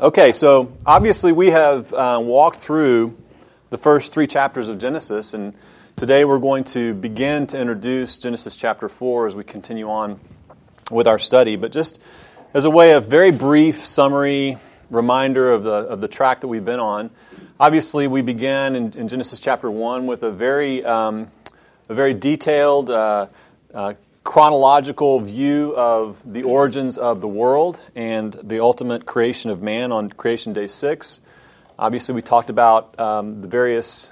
Okay, so obviously we have walked through the first three chapters of Genesis, and today we're going to begin to introduce Genesis chapter 4 as we continue on with our study. But just as a way of very brief summary reminder of the track that we've been on, obviously we began in Genesis chapter 1 with a very detailed chronological view of the origins of the world and the ultimate creation of man on creation day 6. Obviously, we talked about the various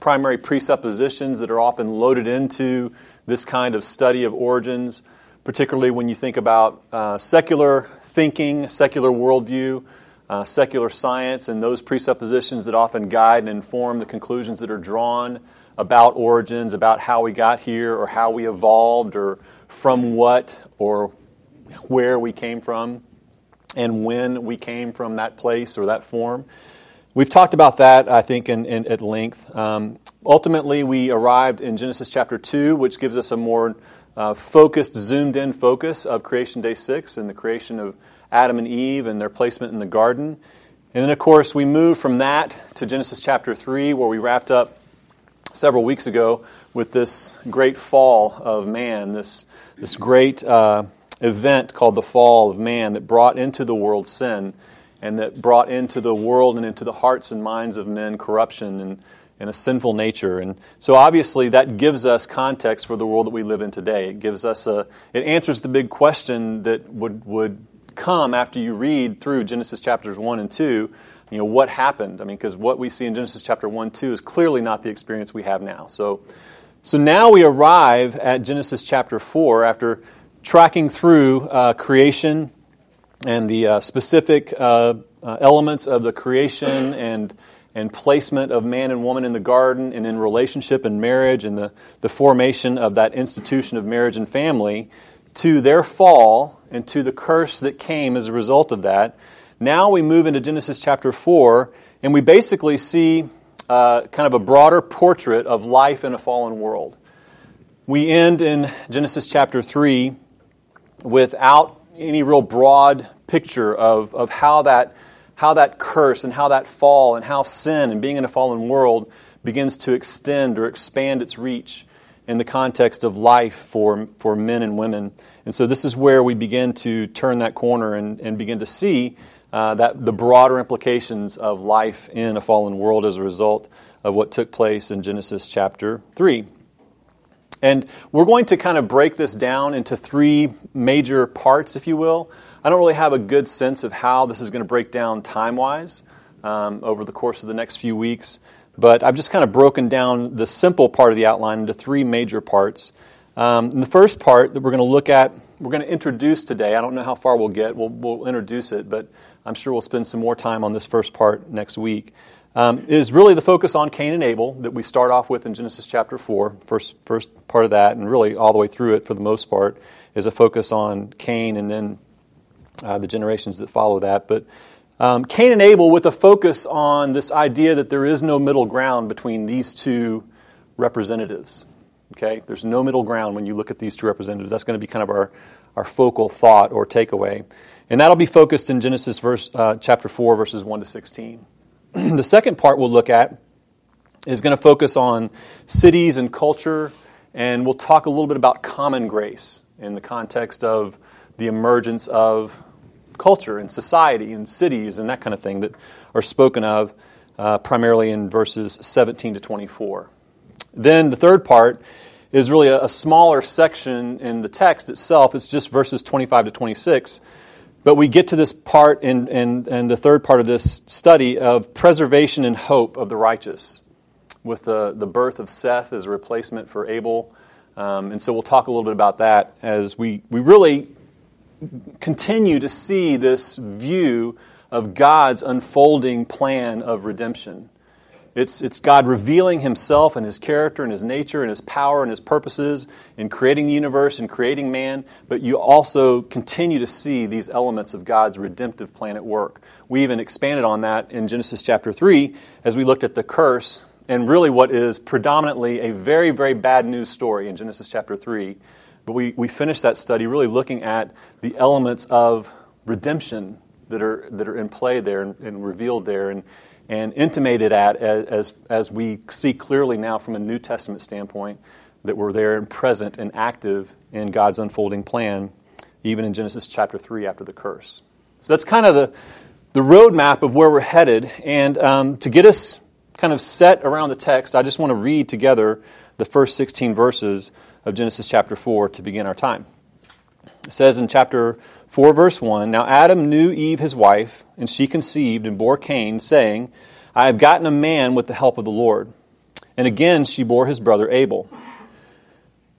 primary presuppositions that are often loaded into this kind of study of origins, particularly when you think about secular thinking, secular worldview, secular science, and those presuppositions that often guide and inform the conclusions that are drawn about origins, about how we got here, or how we evolved, or from what, or where we came from, and when we came from that place or that form. We've talked about that, I think, in at length. Ultimately, we arrived in Genesis chapter 2, which gives us a more focused, zoomed-in focus of creation day 6 and the creation of Adam and Eve and their placement in the garden. And then, of course, we moved from that to Genesis chapter 3, where we wrapped up several weeks ago with this great fall of man, this great event called the fall of man that brought into the world sin and that brought into the world and into the hearts and minds of men corruption and a sinful nature. And so obviously that gives us context for the world that we live in today. It gives us it answers the big question that would come after you read through Genesis chapters 1 and 2. You know, what happened? I mean, because what we see in Genesis chapter 1, 2 is clearly not the experience we have now. So now we arrive at Genesis chapter 4 after tracking through creation and the specific elements of the creation and placement of man and woman in the garden and in relationship and marriage and the formation of that institution of marriage and family to their fall and to the curse that came as a result of that. Now we move into Genesis chapter 4, and we basically see kind of a broader portrait of life in a fallen world. We end in Genesis chapter 3 without any real broad picture of how that curse and how that fall and how sin and being in a fallen world begins to extend or expand its reach in the context of life for men and women. And so this is where we begin to turn that corner and begin to see that the broader implications of life in a fallen world as a result of what took place in Genesis chapter 3. And we're going to kind of break this down into three major parts, if you will. I don't really have a good sense of how this is going to break down time-wise over the course of the next few weeks, but I've just kind of broken down the simple part of the outline into three major parts. The first part that we're going to look at, we're going to introduce today. I don't know how far we'll get. We'll introduce it, but I'm sure we'll spend some more time on this first part next week, is really the focus on Cain and Abel that we start off with in Genesis chapter 4. First part of that, and really all the way through it for the most part, is a focus on Cain and then the generations that follow that. But Cain and Abel with a focus on this idea that there is no middle ground between these two representatives. Okay, there's no middle ground when you look at these two representatives. That's going to be kind of our focal thought or takeaway. And that'll be focused in Genesis chapter 4, verses 1 to 16. The second part we'll look at is going to focus on cities and culture, and we'll talk a little bit about common grace in the context of the emergence of culture and society and cities and that kind of thing that are spoken of primarily in verses 17 to 24. Then the third part is really a smaller section in the text itself. It's just verses 25 to 26. But we get to this part and the third part of this study of preservation and hope of the righteous with the birth of Seth as a replacement for Abel. And so we'll talk a little bit about that as we really continue to see this view of God's unfolding plan of redemption. It's God revealing himself and his character and his nature and his power and his purposes in creating the universe and creating man, but you also continue to see these elements of God's redemptive plan at work. We even expanded on that in Genesis chapter 3 as we looked at the curse and really what is predominantly a very, very bad news story in Genesis chapter 3. But we finished that study really looking at the elements of redemption that are in play there and revealed there and intimated at as we see clearly now from a New Testament standpoint that were there and present and active in God's unfolding plan, even in Genesis chapter 3 after the curse. So that's kind of the roadmap of where we're headed. And to get us kind of set around the text, I just want to read together the first 16 verses of Genesis chapter 4 to begin our time. It says in chapter 4, verse 1, "Now Adam knew Eve his wife, and she conceived and bore Cain, saying, 'I have gotten a man with the help of the Lord.' And again she bore his brother Abel.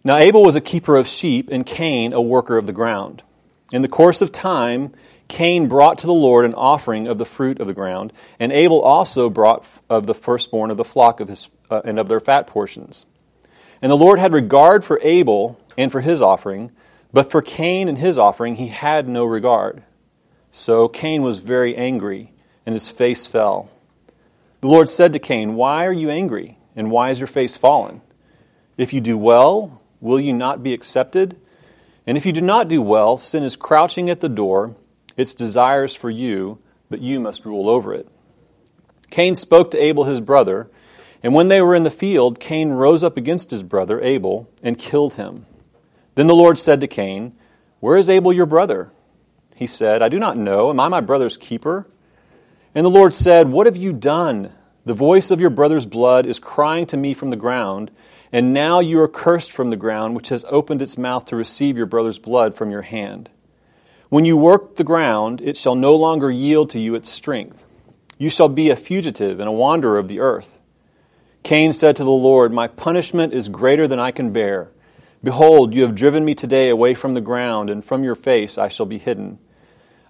Now Abel was a keeper of sheep, and Cain a worker of the ground. In the course of time, Cain brought to the Lord an offering of the fruit of the ground, and Abel also brought of the firstborn of the flock of his and of their fat portions. And the Lord had regard for Abel and for his offering, but for Cain and his offering he had no regard. So Cain was very angry, and his face fell. The Lord said to Cain, 'Why are you angry, and why is your face fallen? If you do well, will you not be accepted? And if you do not do well, sin is crouching at the door. Its desires for you, but you must rule over it.' Cain spoke to Abel his brother, and when they were in the field, Cain rose up against his brother Abel and killed him. Then the Lord said to Cain, 'Where is Abel your brother?' He said, 'I do not know. Am I my brother's keeper?' And the Lord said, 'What have you done? The voice of your brother's blood is crying to me from the ground, and now you are cursed from the ground, which has opened its mouth to receive your brother's blood from your hand. When you work the ground, it shall no longer yield to you its strength. You shall be a fugitive and a wanderer of the earth.' Cain said to the Lord, 'My punishment is greater than I can bear. Behold, you have driven me today away from the ground, and from your face I shall be hidden.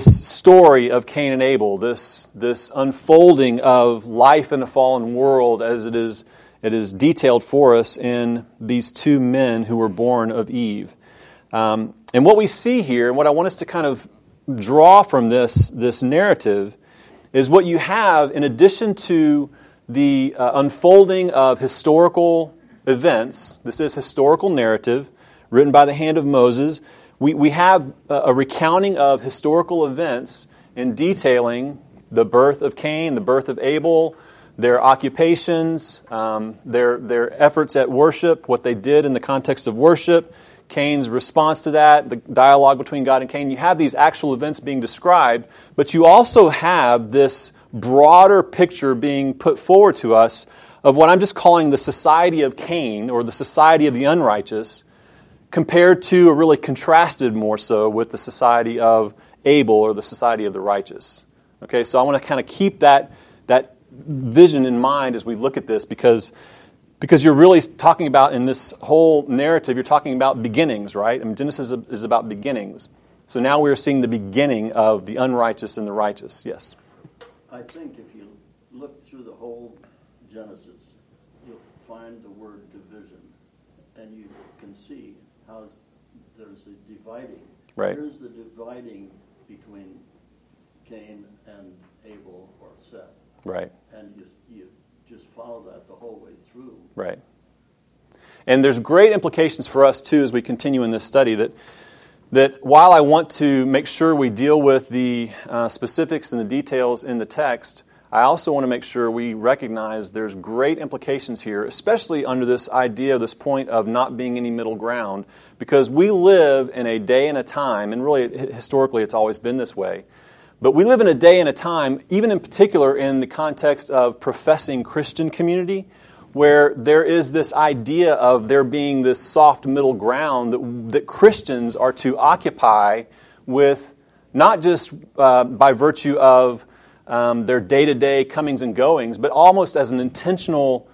story of Cain and Abel, this unfolding of life in a fallen world as it is detailed for us in these two men who were born of Eve. And what we see here, and what I want us to kind of draw from this narrative, is what you have in addition to the unfolding of historical events. This is historical narrative written by the hand of Moses. We have a recounting of historical events in detailing the birth of Cain, the birth of Abel, their occupations, their efforts at worship, what they did in the context of worship, Cain's response to that, the dialogue between God and Cain. You have these actual events being described, but you also have this broader picture being put forward to us of what I'm just calling the society of Cain, or the society of the unrighteous, compared to, or really contrasted more so, with the society of Abel, or the society of the righteous. Okay, so I want to kind of keep that vision in mind as we look at this, because you're really talking about, in this whole narrative, you're talking about beginnings, right? I mean, Genesis is about beginnings. So now we're seeing the beginning of the unrighteous and the righteous. Yes? I think if you look through the whole Genesis, you'll find the word division. And you can see how there's a dividing. Right. Here's the dividing between Cain and Abel, or Seth. Right. And you just follow that the whole way through. Right. And there's great implications for us, too, as we continue in this study, that while I want to make sure we deal with the specifics and the details in the text, I also want to make sure we recognize there's great implications here, especially under this idea, this point of not being any middle ground, because we live in a day and a time, and really, historically, it's always been this way. But we live in a day and a time, even in particular in the context of professing Christian community, where there is this idea of there being this soft middle ground that Christians are to occupy with, not just by virtue of their day-to-day comings and goings, but almost as an intentional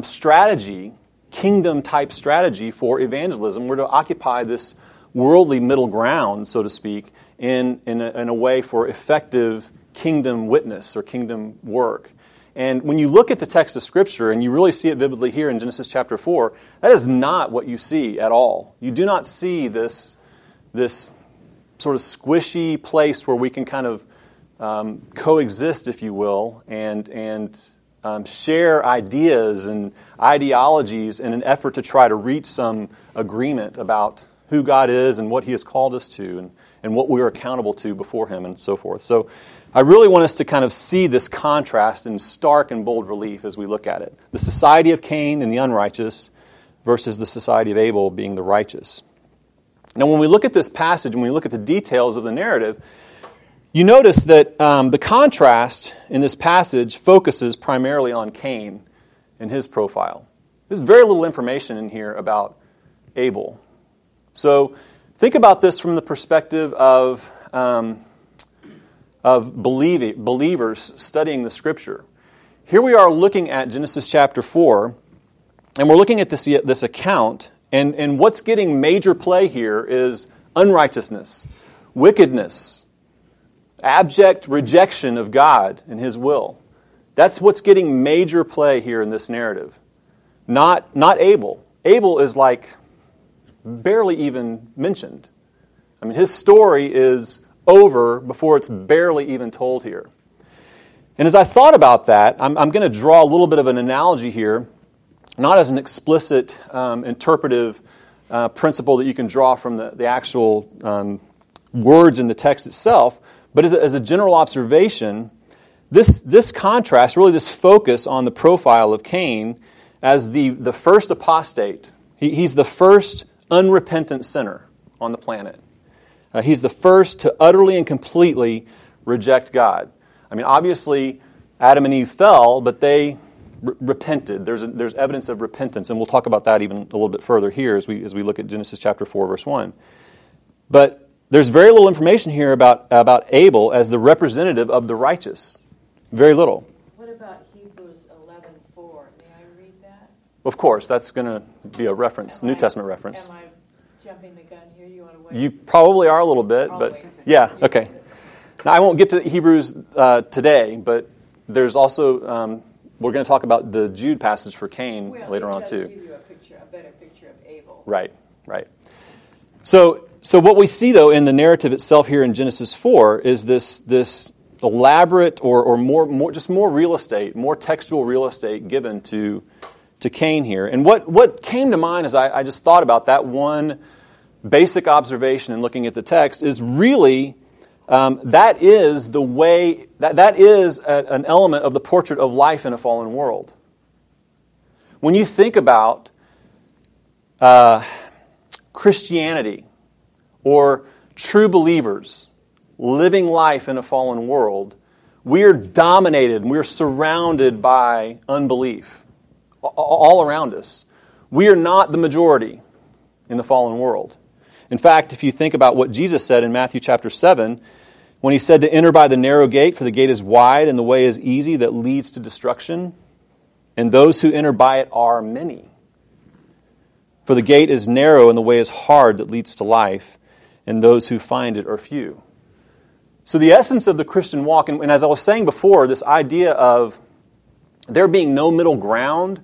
strategy, kingdom-type strategy for evangelism. We're to occupy this worldly middle ground, so to speak, in a way for effective kingdom witness or kingdom work. And when you look at the text of Scripture, and you really see it vividly here in Genesis chapter 4, that is not what you see at all. You do not see this sort of squishy place where we can kind of coexist, if you will, and share ideas and ideologies in an effort to try to reach some agreement about who God is and what He has called us to and what we are accountable to before Him and so forth. So I really want us to kind of see this contrast in stark and bold relief as we look at it. The society of Cain and the unrighteous versus the society of Abel being the righteous. Now, when we look at this passage, when we look at the details of the narrative, you notice that the contrast in this passage focuses primarily on Cain and his profile. There's very little information in here about Abel. So think about this from the perspective of believers studying the Scripture. Here we are looking at Genesis chapter 4, and we're looking at this account, and what's getting major play here is unrighteousness, wickedness, abject rejection of God and His will. That's what's getting major play here in this narrative. Not Abel. Abel is like barely even mentioned. I mean, his story is over before it's barely even told here. And as I thought about that, I'm going to draw a little bit of an analogy here, not as an explicit interpretive principle that you can draw from the actual words in the text itself, but as a general observation, this contrast, really this focus on the profile of Cain as the first apostate. He's the first unrepentant sinner on the planet. He's the first to utterly and completely reject God. I mean, obviously, Adam and Eve fell, but they repented. There's evidence of repentance, and we'll talk about that even a little bit further here as we look at Genesis chapter 4, verse 1. But there's very little information here about Abel as the representative of the righteous. Very little. What about Hebrews 11:4? May I read that? Of course, that's going to be a reference, New Testament reference. Am I jumping the gun here? You want to wait? You probably are a little bit, but yeah, okay. Now I won't get to Hebrews today, but there's also we're going to talk about the Jude passage for Cain later on too. Well, it does give you a better picture of Abel. Right. So what we see, though, in the narrative itself here in Genesis 4 is this elaborate or more just more real estate, more textual real estate given to Cain here. And what came to mind as I just thought about that one basic observation in looking at the text is really that is the way, that is an element of the portrait of life in a fallen world. When you think about Christianity, or true believers living life in a fallen world, we are dominated, we are surrounded by unbelief all around us. We are not the majority in the fallen world. In fact, if you think about what Jesus said in Matthew chapter 7, when He said to enter by the narrow gate, for the gate is wide and the way is easy that leads to destruction, and those who enter by it are many. For the gate is narrow and the way is hard that leads to life, and those who find it are few. So the essence of the Christian walk, and as I was saying before, this idea of there being no middle ground,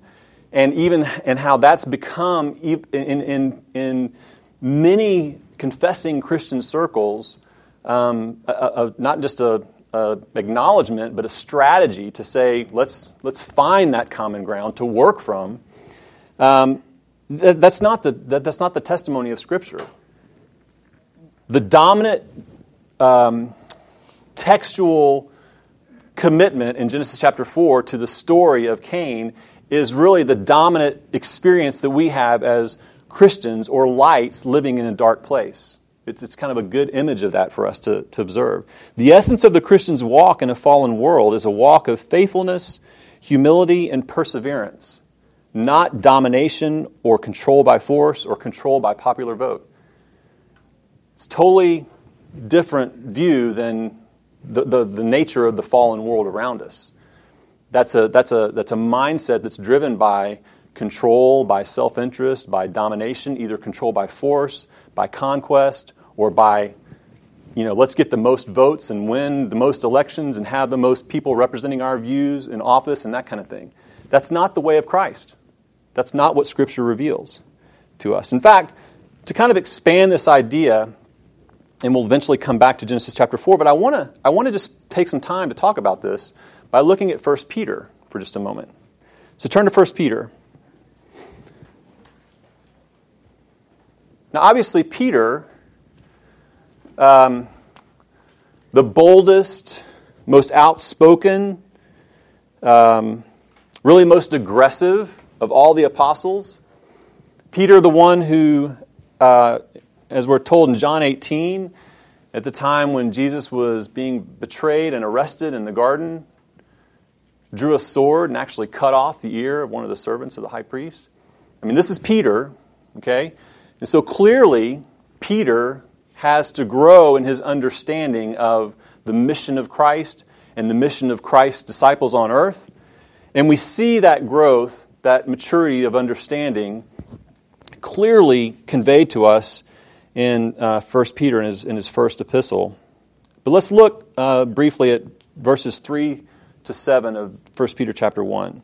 and how that's become in many confessing Christian circles, not just a acknowledgement, but a strategy to say let's find that common ground to work from. That's not the testimony of Scripture. The dominant textual commitment in Genesis chapter 4 to the story of Cain is really the dominant experience that we have as Christians or lights living in a dark place. It's kind of a good image of that for us to observe. The essence of the Christian's walk in a fallen world is a walk of faithfulness, humility, and perseverance, not domination or control by force or control by popular vote. It's a totally different view than the nature of the fallen world around us. That's a mindset that's driven by control, by self-interest, by domination, either control by force, by conquest, or by you know, let's get the most votes and win the most elections and have the most people representing our views in office and that kind of thing. That's not the way of Christ. That's not what Scripture reveals to us. In fact, to kind of expand this idea, and we'll eventually come back to Genesis chapter 4, but I want to just take some time to talk about this by looking at 1 Peter for just a moment. So turn to 1 Peter. Now, obviously, Peter, the boldest, most outspoken, really most aggressive of all the apostles, Peter, the one who, as we're told in John 18, at the time when Jesus was being betrayed and arrested in the garden, drew a sword and actually cut off the ear of one of the servants of the high priest. I mean, this is Peter, okay? And so clearly, Peter has to grow in his understanding of the mission of Christ and the mission of Christ's disciples on earth. And we see that growth, that maturity of understanding, clearly conveyed to us in 1 Peter in his first epistle. But let's look briefly at verses 3 to 7 of 1 Peter chapter 1.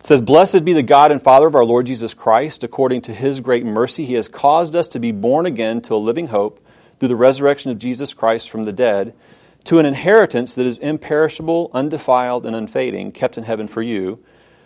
It says, "Blessed be the God and Father of our Lord Jesus Christ. According to His great mercy, He has caused us to be born again to a living hope through the resurrection of Jesus Christ from the dead, to an inheritance that is imperishable, undefiled, and unfading, kept in heaven for you,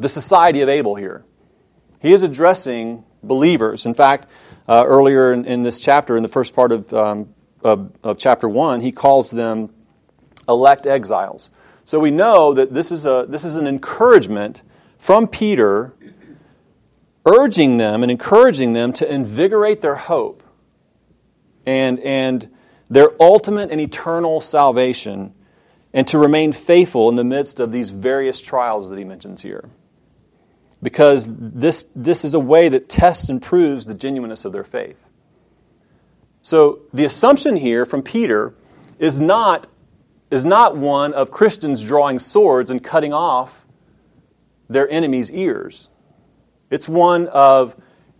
the society of Abel here. He is addressing believers. In fact, earlier in this chapter, in the first part of chapter 1, he calls them elect exiles. So we know that this is an encouragement from Peter, urging them and encouraging them to invigorate their hope and their ultimate and eternal salvation, and to remain faithful in the midst of these various trials that he mentions here. Because this is a way that tests and proves the genuineness of their faith. So the assumption here from Peter is not one of Christians drawing swords and cutting off their enemies' ears. It's one of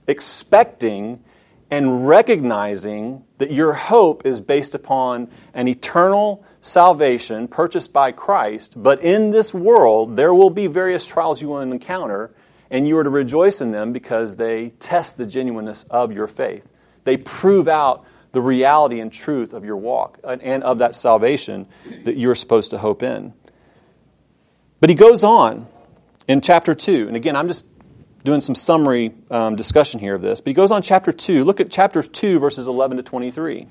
expecting and recognizing that your hope is based upon an eternal salvation purchased by Christ, but in this world there will be various trials you will encounter, and you are to rejoice in them because they test the genuineness of your faith. They prove out the reality and truth of your walk and of that salvation that you're supposed to hope in. But he goes on in chapter 2, and again, I'm just doing some summary discussion here of this, but he goes on chapter 2. Look at chapter 2, verses 11 to 23.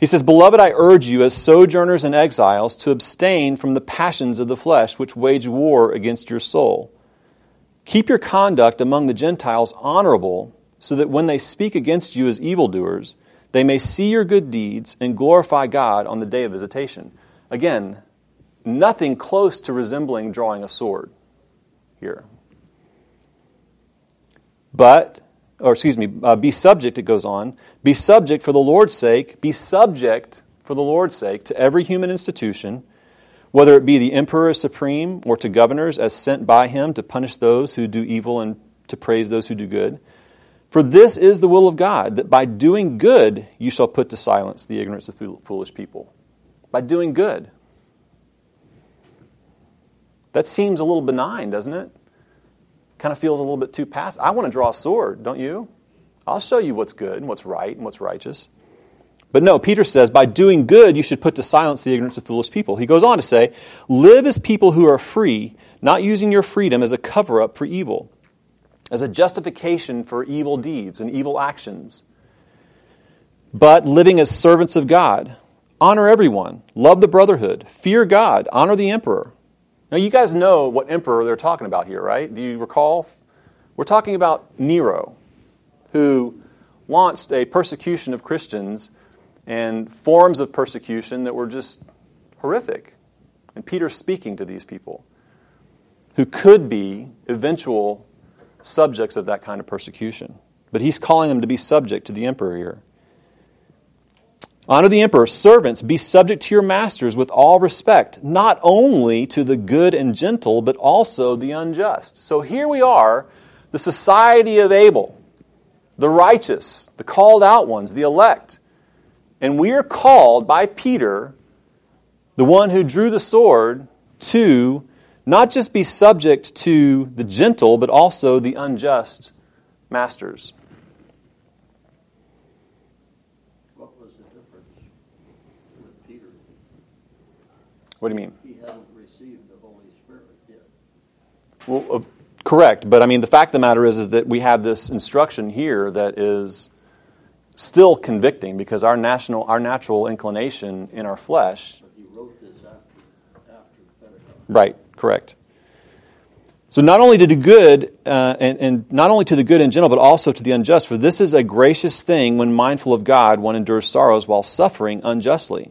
He says, "Beloved, I urge you as sojourners and exiles to abstain from the passions of the flesh which wage war against your soul. Keep your conduct among the Gentiles honorable, so that when they speak against you as evildoers, they may see your good deeds and glorify God on the day of visitation." Again, nothing close to resembling drawing a sword here. Be subject, it goes on, "Be subject for the Lord's sake, to every human institution, whether it be the emperor supreme or to governors as sent by him to punish those who do evil and to praise those who do good. For this is the will of God, that by doing good you shall put to silence the ignorance of foolish people." By doing good. That seems a little benign, doesn't it? Kind of feels a little bit too passive. I want to draw a sword, don't you? I'll show you what's good and what's right and what's righteous. But no, Peter says, by doing good, you should put to silence the ignorance of foolish people. He goes on to say, "Live as people who are free, not using your freedom as a cover-up for evil, as a justification for evil deeds and evil actions, but living as servants of God. Honor everyone, love the brotherhood, fear God, honor the emperor." Now, you guys know what emperor they're talking about here, right? Do you recall? We're talking about Nero, who launched a persecution of Christians and forms of persecution that were just horrific. And Peter's speaking to these people who could be eventual subjects of that kind of persecution. But he's calling them to be subject to the emperor here. Honor the emperor. Servants, be subject to your masters with all respect, not only to the good and gentle, but also the unjust. So here we are, the society of Abel, the righteous, the called out ones, the elect. And we are called by Peter, the one who drew the sword, to not just be subject to the gentle, but also the unjust masters. What was the difference with Peter? What do you mean? He hadn't received the Holy Spirit yet. Well, correct, but I mean the fact of the matter is that we have this instruction here that is still convicting because our natural inclination in our flesh. But he wrote this after Pentecost. Right, correct. So not only to do good, and not only to the good and gentle, but also to the unjust. For this is a gracious thing when mindful of God, one endures sorrows while suffering unjustly.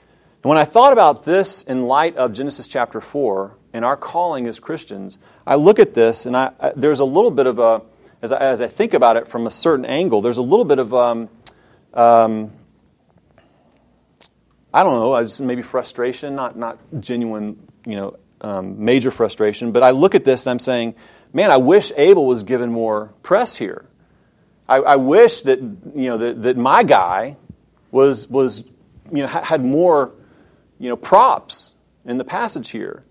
And when I thought about this in light of Genesis chapter 4 and our calling as Christians, I look at this and there's a little bit of a, as I think about it from a certain angle, there's a little bit of I don't know, maybe frustration, not genuine, major frustration. But I look at this and I'm saying, man, I wish Abel was given more press here. I wish that that my guy had more props in the passage here.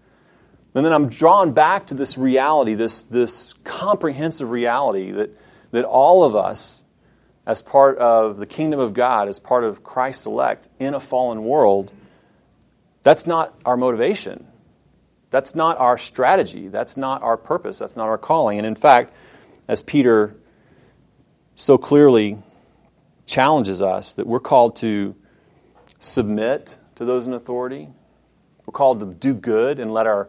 And then I'm drawn back to this reality, this comprehensive reality that all of us, as part of the kingdom of God, as part of Christ's elect in a fallen world, that's not our motivation. That's not our strategy. That's not our purpose. That's not our calling. And in fact, as Peter so clearly challenges us, that we're called to submit to those in authority. We're called to do good and let our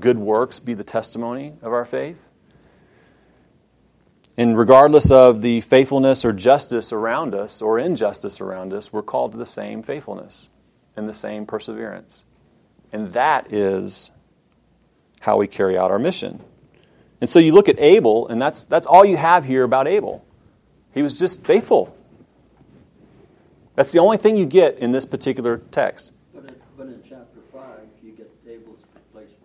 good works be the testimony of our faith. And regardless of the faithfulness or justice around us or injustice around us, we're called to the same faithfulness and the same perseverance. And that is how we carry out our mission. And so you look at Abel, and that's all you have here about Abel. He was just faithful. That's the only thing you get in this particular text. But in chapter 5, you get Abel's replacement,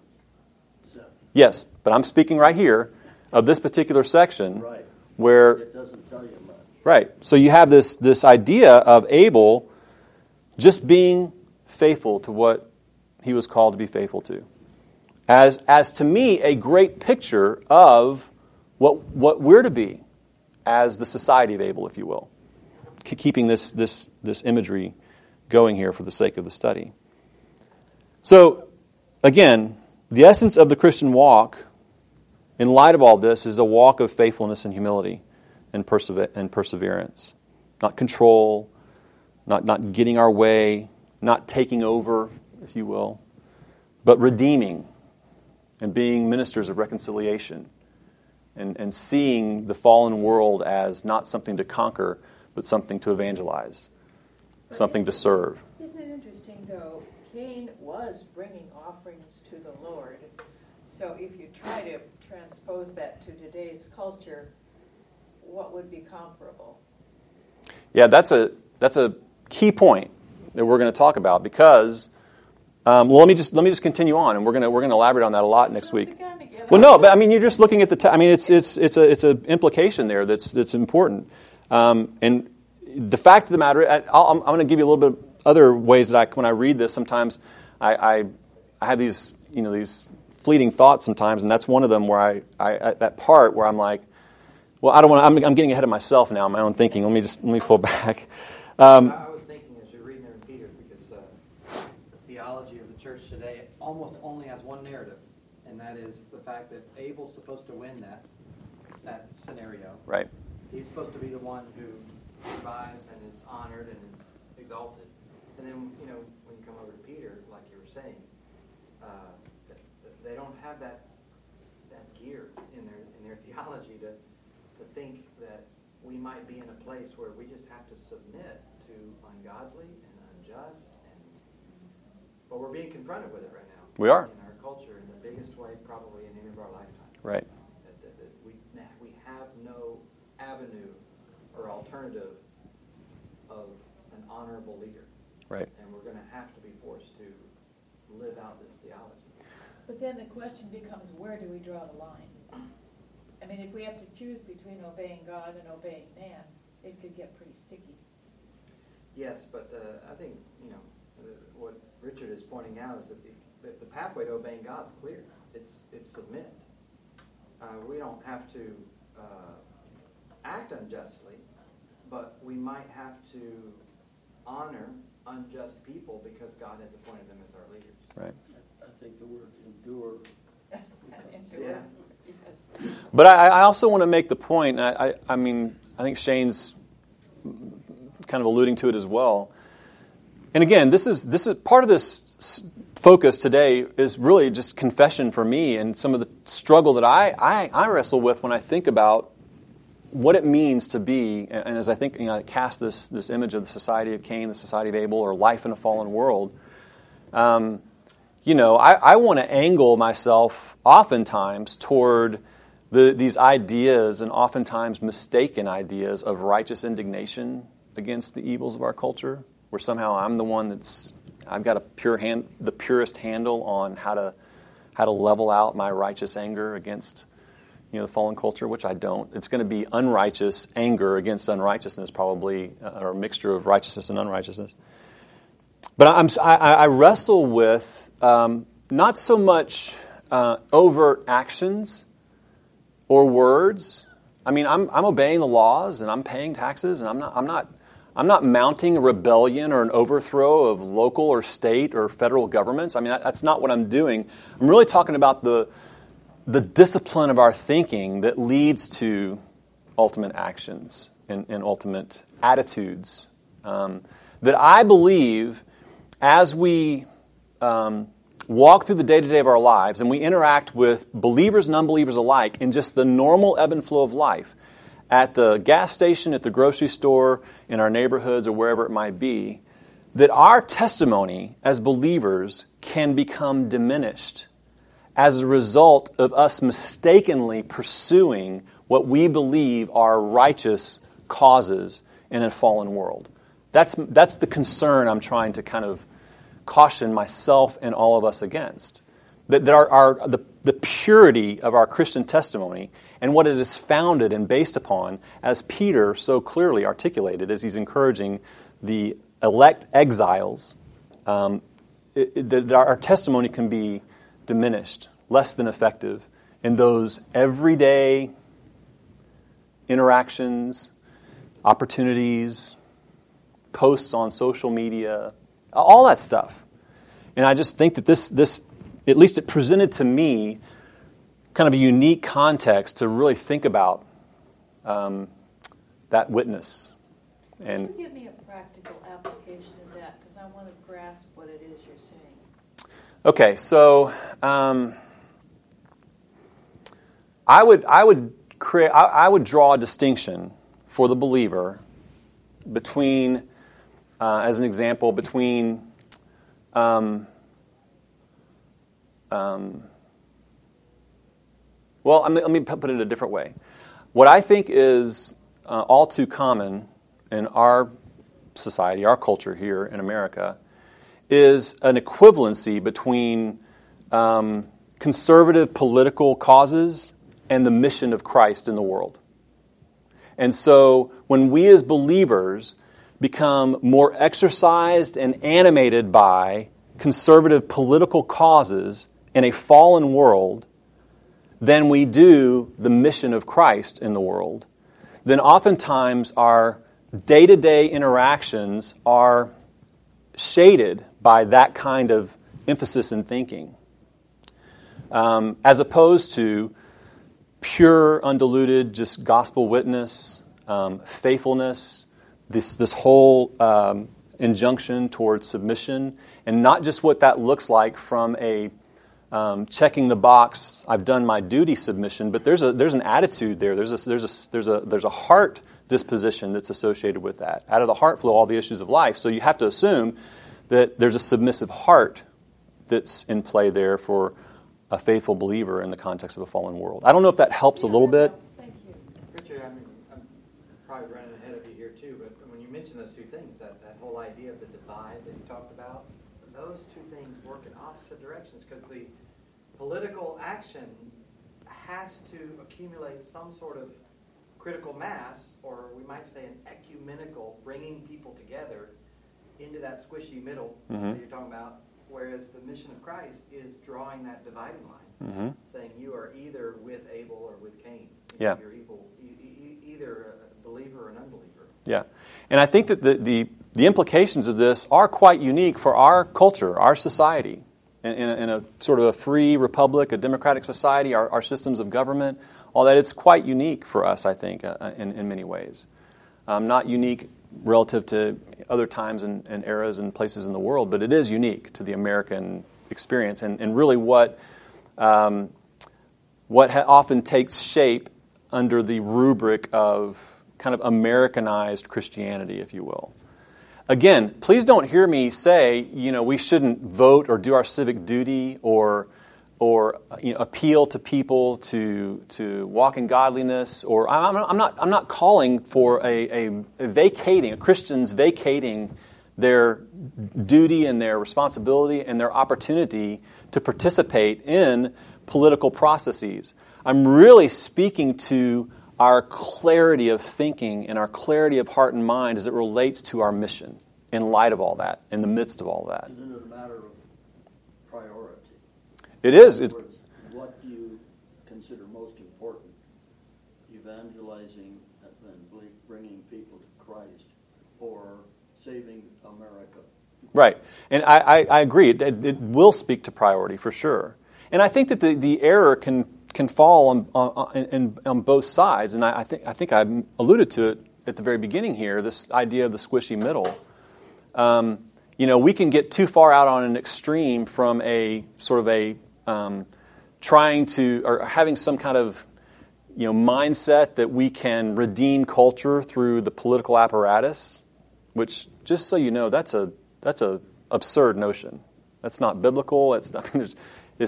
Seth. Yes, but I'm speaking right here of this particular section, right, where it doesn't tell you much. Right. So you have this idea of Abel just being faithful to what he was called to be faithful to. As to me, a great picture of what we're to be as the society of Abel, if you will. Keeping this imagery going here for the sake of the study. So, again, the essence of the Christian walk, in light of all this, is a walk of faithfulness and humility and perseverance. Not control, not getting our way, not taking over, if you will, but redeeming and being ministers of reconciliation and seeing the fallen world as not something to conquer, but something to evangelize, something to serve. Isn't it interesting, though, Cain was bringing offerings to the Lord, so if you try to transpose that to today's culture, what would be comparable? Yeah, that's a key point that we're going to talk about because let me just continue on, and we're going to elaborate on that a lot next week. Well, no, but I mean you're just looking at the it's a implication there that's important, and the fact of the matter, I'm going to give you a little bit of other ways that when I read this, sometimes I have these these fleeting thoughts sometimes, and that's one of them where I at that part where I'm like, Well, I don't want. I'm getting ahead of myself now. My own thinking. Let me pull back. I was thinking as you're reading there in Peter, because the theology of the church today almost only has one narrative, and that is the fact that Abel's supposed to win that scenario. Right. He's supposed to be the one who survives and is honored and is exalted. And then when you come over to Peter, like you were saying, they don't have that gear in their theology to think that we might be in a place where we just have to submit to ungodly and unjust, but we're being confronted with it right now. We are. In our culture, in the biggest way probably in any of our lifetime. Right. That we have no avenue or alternative of an honorable leader. Right. And we're going to have to be forced to live out this theology. But then the question becomes, where do we draw the line? I mean, if we have to choose between obeying God and obeying man, it could get pretty sticky. Yes, but I think what Richard is pointing out is that the pathway to obeying God is clear. It's submit. We don't have to act unjustly, but we might have to honor unjust people because God has appointed them as our leaders. Right. I think the word endure. Yeah. But I also want to make the point, and I think Shane's kind of alluding to it as well. And again, this is part of this focus today is really just confession for me and some of the struggle that I wrestle with when I think about what it means to be, and as I think, I cast this image of the society of Cain, the society of Abel, or life in a fallen world. I want to angle myself oftentimes toward these ideas, and oftentimes mistaken ideas, of righteous indignation against the evils of our culture, where somehow I'm the one I've got the purest handle on how to level out my righteous anger against the fallen culture, which I don't. It's going to be unrighteous anger against unrighteousness, probably, or a mixture of righteousness and unrighteousness. But I wrestle with not so much overt actions or words. I mean, I'm obeying the laws and I'm paying taxes, and I'm not mounting a rebellion or an overthrow of local or state or federal governments. I mean, that's not what I'm doing. I'm really talking about the discipline of our thinking that leads to ultimate actions and ultimate attitudes that I believe as we walk through the day-to-day of our lives and we interact with believers and unbelievers alike in just the normal ebb and flow of life, at the gas station, at the grocery store, in our neighborhoods, or wherever it might be, that our testimony as believers can become diminished as a result of us mistakenly pursuing what we believe are righteous causes in a fallen world. That's the concern I'm trying to kind of caution myself and all of us against. That the purity of our Christian testimony and what it is founded and based upon, as Peter so clearly articulated as he's encouraging the elect exiles, that our testimony can be diminished, less than effective in those everyday interactions, opportunities, posts on social media, all that stuff. And I just think that this, at least it presented to me, kind of a unique context to really think about that witness. And can you give me a practical application of that? Because I want to grasp what it is you're saying. Okay, so I would draw a distinction for the believer between, as an example, between well, let me put it a different way. What I think is all too common in our society, our culture here in America, is an equivalency between conservative political causes and the mission of Christ in the world. And so when we as believers become more exercised and animated by conservative political causes in a fallen world than we do the mission of Christ in the world, then oftentimes our day-to-day interactions are shaded by that kind of emphasis and thinking, as opposed to pure, undiluted, just gospel witness, faithfulness, this whole injunction towards submission, and not just what that looks like from a checking the box, I've done my duty submission, but there's an attitude there. There's a heart disposition that's associated with that. Out of the heart flow all the issues of life. So you have to assume that there's a submissive heart that's in play there for a faithful believer in the context of a fallen world. I don't know if that helps a little bit. Thank you. Richard, I'm probably running ahead of you here too, but when you mention those two things, that whole idea of the divide that you talked about, those two things work in opposite directions because the political action has to accumulate some sort of critical mass, or we might say an ecumenical, bringing people together into that squishy middle that you're talking about, whereas the mission of Christ is drawing that dividing line, saying you are either with Abel or with Cain. Yeah. You're evil, either a believer or an unbeliever. Yeah, and I think that the implications of this are quite unique for our culture, our society, in a sort of a free republic, a democratic society, our systems of government, all that. It's quite unique for us, I think, in many ways. Not unique relative to other times and eras and places in the world, but it is unique to the American experience, and really what often takes shape under the rubric of kind of Americanized Christianity, if you will. Again, please don't hear me say, we shouldn't vote or do our civic duty or appeal to people to walk in godliness. Or I'm not calling for a Christians vacating their duty and their responsibility and their opportunity to participate in political processes. I'm really speaking to our clarity of thinking and our clarity of heart and mind as it relates to our mission in light of all that, in the midst of all that. Isn't it a matter of priority? It is. In other words, what do you consider most important? Evangelizing and bringing people to Christ, or saving America? Right. And I agree. It will speak to priority for sure. And I think that the error can fall on both sides. And I think I alluded to it at the very beginning here, this idea of the squishy middle. We can get too far out on an extreme from a sort of trying to, or having some kind of, mindset that we can redeem culture through the political apparatus, which, just so you know, that's a absurd notion. That's not biblical. It's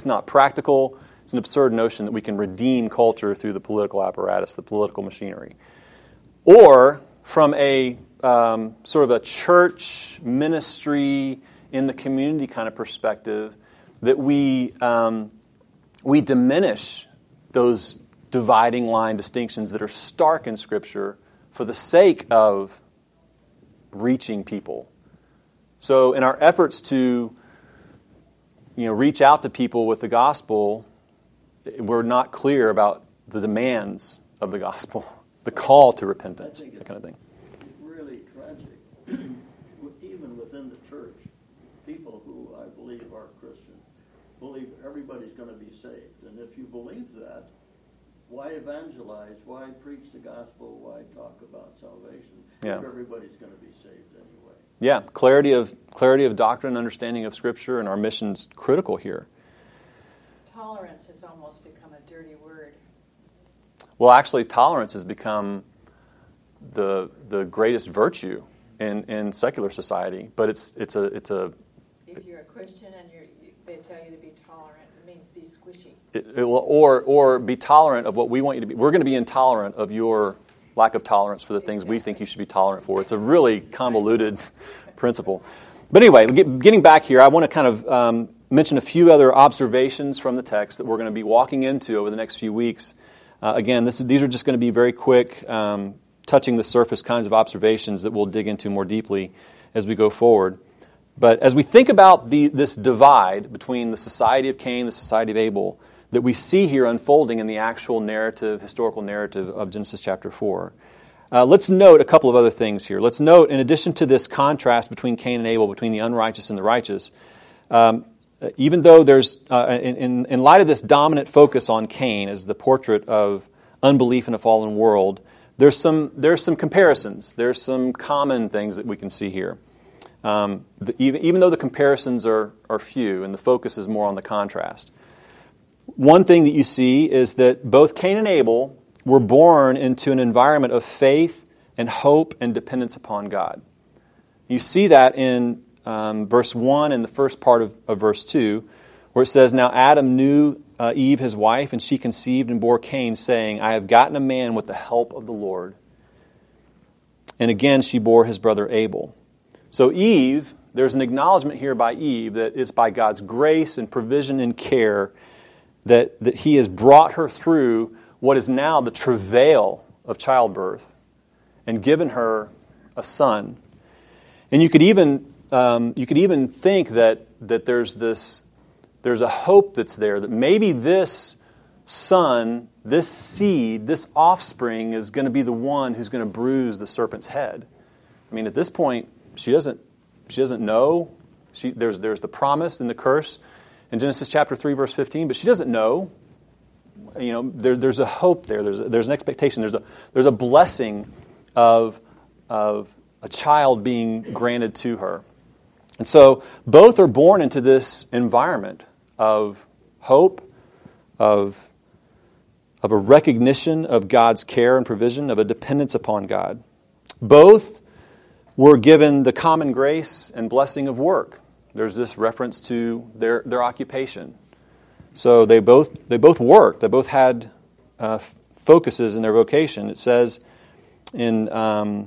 not practical. It's an absurd notion that we can redeem culture through the political apparatus, the political machinery, or from a sort of a church ministry in the community kind of perspective, that we diminish those dividing line distinctions that are stark in Scripture for the sake of reaching people. So in our efforts to reach out to people with the gospel, we're not clear about the demands of the gospel, the call to repentance, that kind of thing. Even within the church, people who I believe are Christian believe everybody's going to be saved. And if you believe that, why evangelize? Why preach the gospel? Why talk about salvation? Yeah. If everybody's going to be saved anyway. Yeah, clarity of doctrine, understanding of Scripture, and our mission's critical here. Tolerance has almost become a dirty word. Well, actually, tolerance has become the greatest virtue in secular society, but it's a. If you're a Christian and they tell you to be tolerant, it means be squishy. Or be tolerant of what we want you to be. We're going to be intolerant of your lack of tolerance for the things we think you should be tolerant for. It's a really convoluted principle. But anyway, getting back here, I want to kind of mention a few other observations from the text that we're going to be walking into over the next few weeks. Again, these are just going to be very quick, touching the surface kinds of observations that we'll dig into more deeply as we go forward. But as we think about this divide between the society of Cain and the society of Abel that we see here unfolding in the actual narrative, historical narrative of Genesis chapter 4, Let's note a couple of other things here. Let's note, in addition to this contrast between Cain and Abel, between the unrighteous and the righteous, even though there's, in light of this dominant focus on Cain as the portrait of unbelief in a fallen world, there's some comparisons. There's some common things that we can see here. Even though the comparisons are few and the focus is more on the contrast. One thing that you see is that both Cain and Abel were born into an environment of faith and hope and dependence upon God. You see that in verse 1 and the first part of verse 2, where it says, "Now Adam knew Eve, his wife, and she conceived and bore Cain, saying, 'I have gotten a man with the help of the Lord.' And again she bore his brother Abel." So Eve, there's an acknowledgement here by Eve that it's by God's grace and provision and care that he has brought her through what is now the travail of childbirth and given her a son. And you could even think that there's a hope that's there, that maybe this son, this seed, this offspring is going to be the one who's going to bruise the serpent's head. I mean, at this point, she doesn't know. There's the promise and the curse in Genesis chapter 3, verse 15, but she doesn't know. You know, there's a hope there. There's an expectation. There's a blessing of a child being granted to her. And so both are born into this environment of hope, of a recognition of God's care and provision, of a dependence upon God. Both were given the common grace and blessing of work. There's this reference to their occupation. So they both worked. They both had focuses in their vocation. It says in the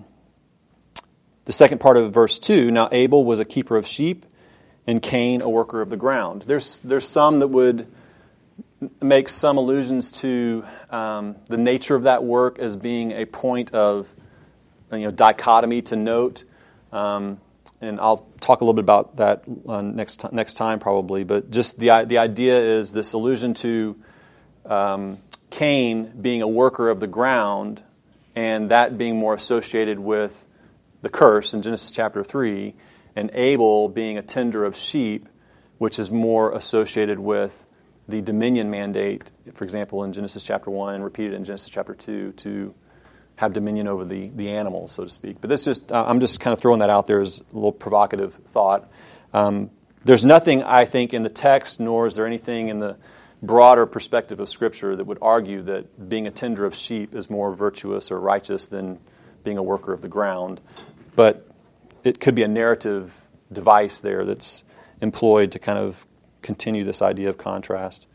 second part of verse 2, "Now Abel was a keeper of sheep, and Cain a worker of the ground." There's some that would make some allusions to the nature of that work as being a point of dichotomy to note. And I'll talk a little bit about that next time probably, but just the idea is this allusion to Cain being a worker of the ground and that being more associated with the curse in Genesis chapter 3, and Abel being a tender of sheep, which is more associated with the dominion mandate, for example, in Genesis chapter 1 and repeated in Genesis chapter 2 to have dominion over the animals, so to speak. But I'm just kind of throwing that out there as a little provocative thought. There's nothing, I think, in the text, nor is there anything in the broader perspective of Scripture that would argue that being a tender of sheep is more virtuous or righteous than being a worker of the ground. But it could be a narrative device there that's employed to kind of continue this idea of contrast.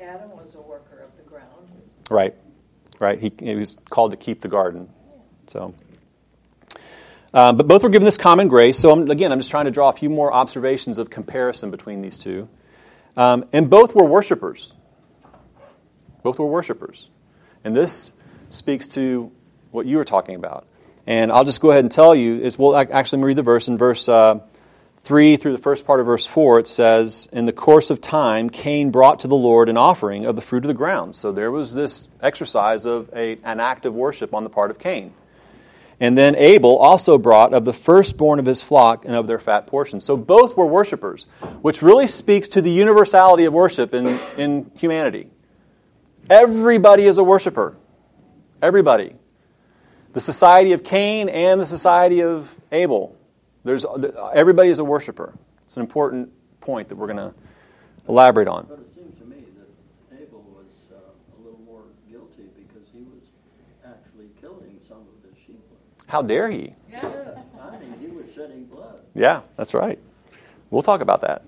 Adam was a worker of the ground. Right, he was called to keep the garden. So, but both were given this common grace. So I'm just trying to draw a few more observations of comparison between these two. And both were worshipers. And this speaks to what you were talking about. And I'll just go ahead and tell you, let me read the verse. In verse 3 through the first part of verse 4, it says, "In the course of time, Cain brought to the Lord an offering of the fruit of the ground." So there was this exercise of an act of worship on the part of Cain. "And then Abel also brought of the firstborn of his flock and of their fat portions." So both were worshipers, which really speaks to the universality of worship in humanity. Everybody is a worshiper. Everybody. The society of Cain and the society of Abel. Everybody is a worshiper. It's an important point that we're going to elaborate on. But it seems to me that Abel was a little more guilty because he was actually killing some of his sheep. How dare he? Yeah. I mean, he was shedding blood. Yeah, that's right. We'll talk about that.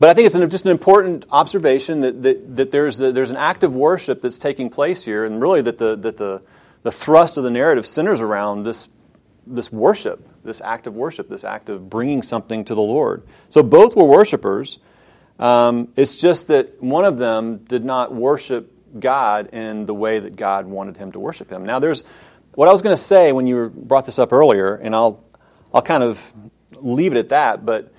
But I think it's just an important observation that there's an act of worship that's taking place here, and really that the thrust of the narrative centers around this worship, this act of worship, this act of bringing something to the Lord. So both were worshipers. It's just that one of them did not worship God in the way that God wanted him to worship him. Now, there's what I was going to say when you brought this up earlier, and I'll kind of leave it at that, but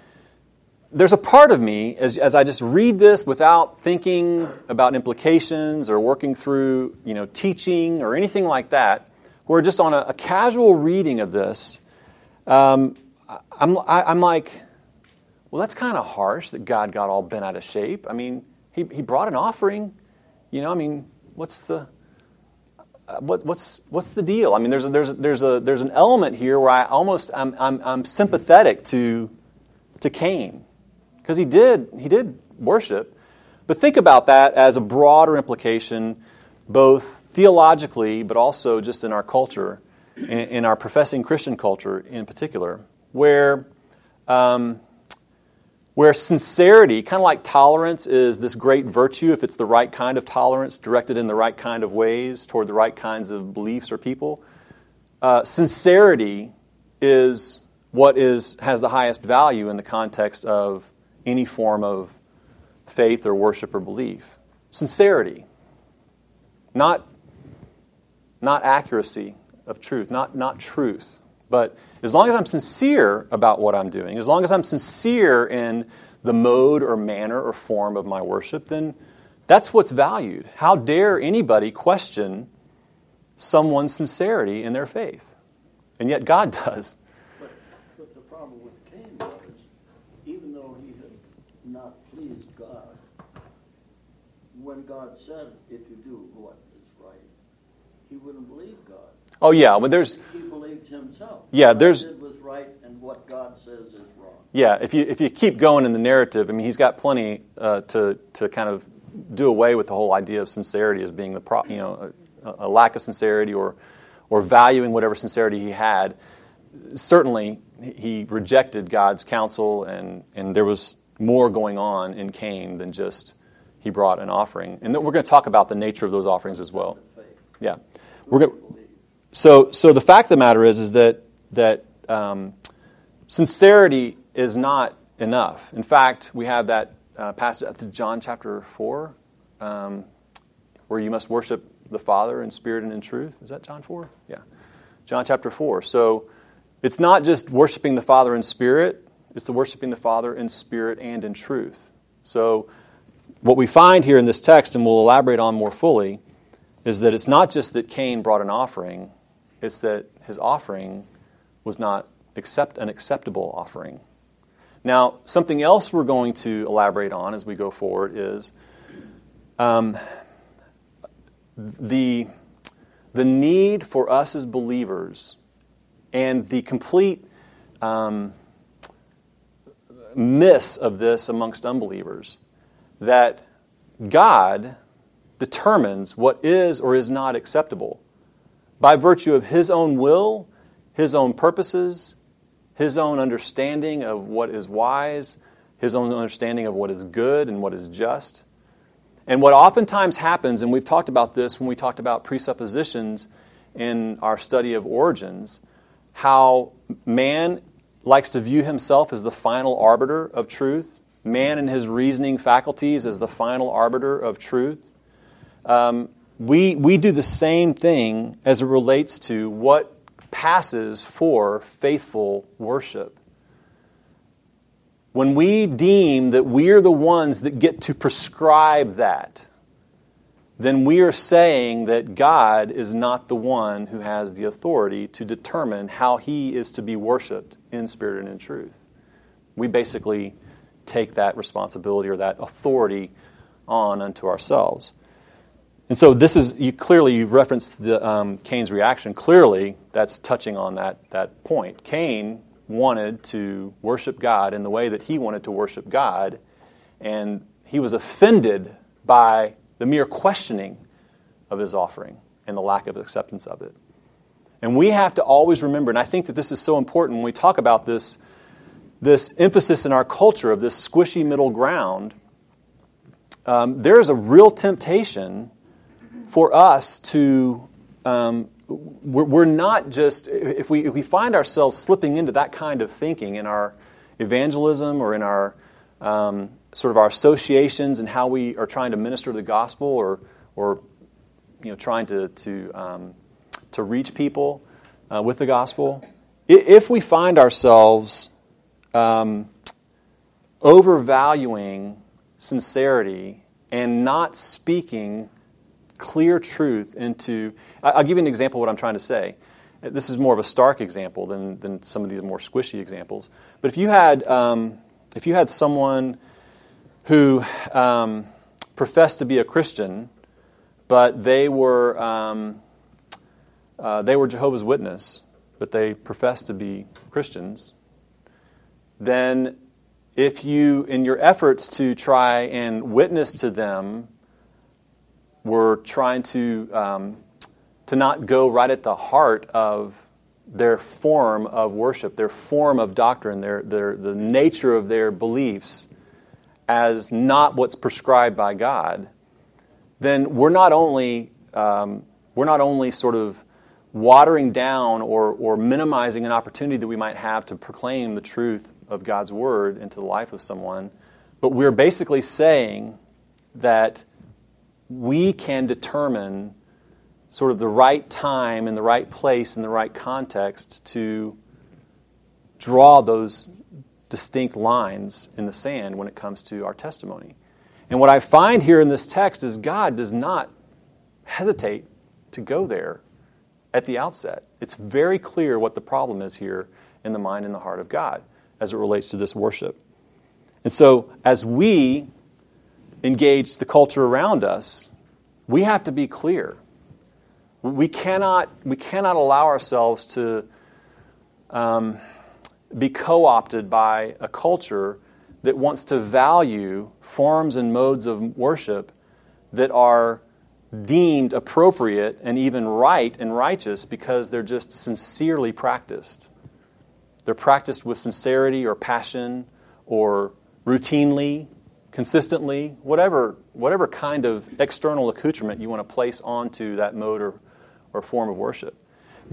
there's a part of me, as I just read this without thinking about implications or working through, teaching or anything like that, where just on a casual reading of this, I'm like, well, that's kind of harsh that God got all bent out of shape. I mean, he brought an offering, what's the deal? I mean, there's an element here where I'm sympathetic to Cain, because he did worship. But think about that as a broader implication, both theologically, but also just in our culture, in our professing Christian culture in particular, where sincerity, kind of like tolerance, is this great virtue if it's the right kind of tolerance, directed in the right kind of ways, toward the right kinds of beliefs or people. Sincerity is what has the highest value in the context of any form of faith or worship or belief. Sincerity, not accuracy of truth, not truth, but as long as I'm sincere about what I'm doing, as long as I'm sincere in the mode or manner or form of my worship, then that's what's valued. How dare anybody question someone's sincerity in their faith? And yet God does. But the problem with Cain was, even though he had not pleased God, when God said, if you do what is right, he wouldn't believe God. Oh, yeah. When there's... He believed himself. Yeah, there's... What he did was right, and what God says is wrong. Yeah, if you keep going in the narrative, I mean, he's got plenty to kind of do away with the whole idea of sincerity as being the a lack of sincerity or valuing whatever sincerity he had. Certainly, he rejected God's counsel, and there was more going on in Cain than just he brought an offering. And we're going to talk about the nature of those offerings as well. Yeah, we're going to... So the fact of the matter is that sincerity is not enough. In fact, we have that passage at John chapter 4, where you must worship the Father in spirit and in truth. Is that John 4? Yeah, John chapter 4. So it's not just worshiping the Father in spirit; it's the worshiping the Father in spirit and in truth. So what we find here in this text, and we'll elaborate on more fully, is that it's not just that Cain brought an offering, it's that his offering was not an acceptable offering. Now, something else we're going to elaborate on as we go forward is the need for us as believers and the complete miss of this amongst unbelievers, that God determines what is or is not acceptable by virtue of his own will, his own purposes, his own understanding of what is wise, his own understanding of what is good and what is just. And what oftentimes happens, and we've talked about this when we talked about presuppositions in our study of origins, how man likes to view himself as the final arbiter of truth, man and his reasoning faculties as the final arbiter of truth. We do the same thing as it relates to what passes for faithful worship. When we deem that we're the ones that get to prescribe that, then we are saying that God is not the one who has the authority to determine how he is to be worshiped in spirit and in truth. We basically take that responsibility or that authority on unto ourselves. And so this is, you referenced the, Cain's reaction. Clearly, that's touching on that point. Cain wanted to worship God in the way that he wanted to worship God, and he was offended by the mere questioning of his offering and the lack of acceptance of it. And we have to always remember, and I think that this is so important when we talk about this emphasis in our culture of this squishy middle ground, there is a real temptation for us to, we're not just, if we find ourselves slipping into that kind of thinking in our evangelism or in our sort of our associations and how we are trying to minister the gospel or trying to reach people with the gospel. If we find ourselves overvaluing sincerity and not speaking clear truth into... I'll give you an example of what I'm trying to say. This is more of a stark example than some of these more squishy examples. But if you had someone who professed to be a Christian, but they were Jehovah's Witness, but they professed to be Christians, then if you, in your efforts to try and witness to them, were trying to not go right at the heart of their form of worship, their form of doctrine, the nature of their beliefs as not what's prescribed by God, then we're not only sort of watering down or minimizing an opportunity that we might have to proclaim the truth of God's Word into the life of someone, but we're basically saying that we can determine sort of the right time and the right place and the right context to draw those distinct lines in the sand when it comes to our testimony. And what I find here in this text is God does not hesitate to go there at the outset. It's very clear what the problem is here in the mind and the heart of God as it relates to this worship. And so as we engage the culture around us, we have to be clear. We cannot allow ourselves to be co-opted by a culture that wants to value forms and modes of worship that are deemed appropriate and even right and righteous because they're just sincerely practiced. They're practiced with sincerity or passion or routinely, consistently, whatever kind of external accoutrement you want to place onto that mode or form of worship.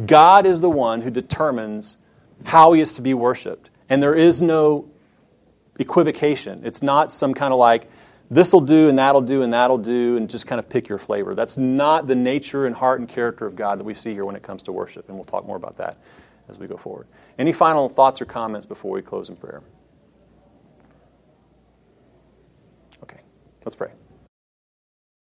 God is the one who determines how He is to be worshipped. And there is no equivocation. It's not some kind of like, this'll do and that'll do and that'll do and just kind of pick your flavor. That's not the nature and heart and character of God that we see here when it comes to worship. And we'll talk more about that as we go forward. Any final thoughts or comments before we close in prayer? Okay, let's pray.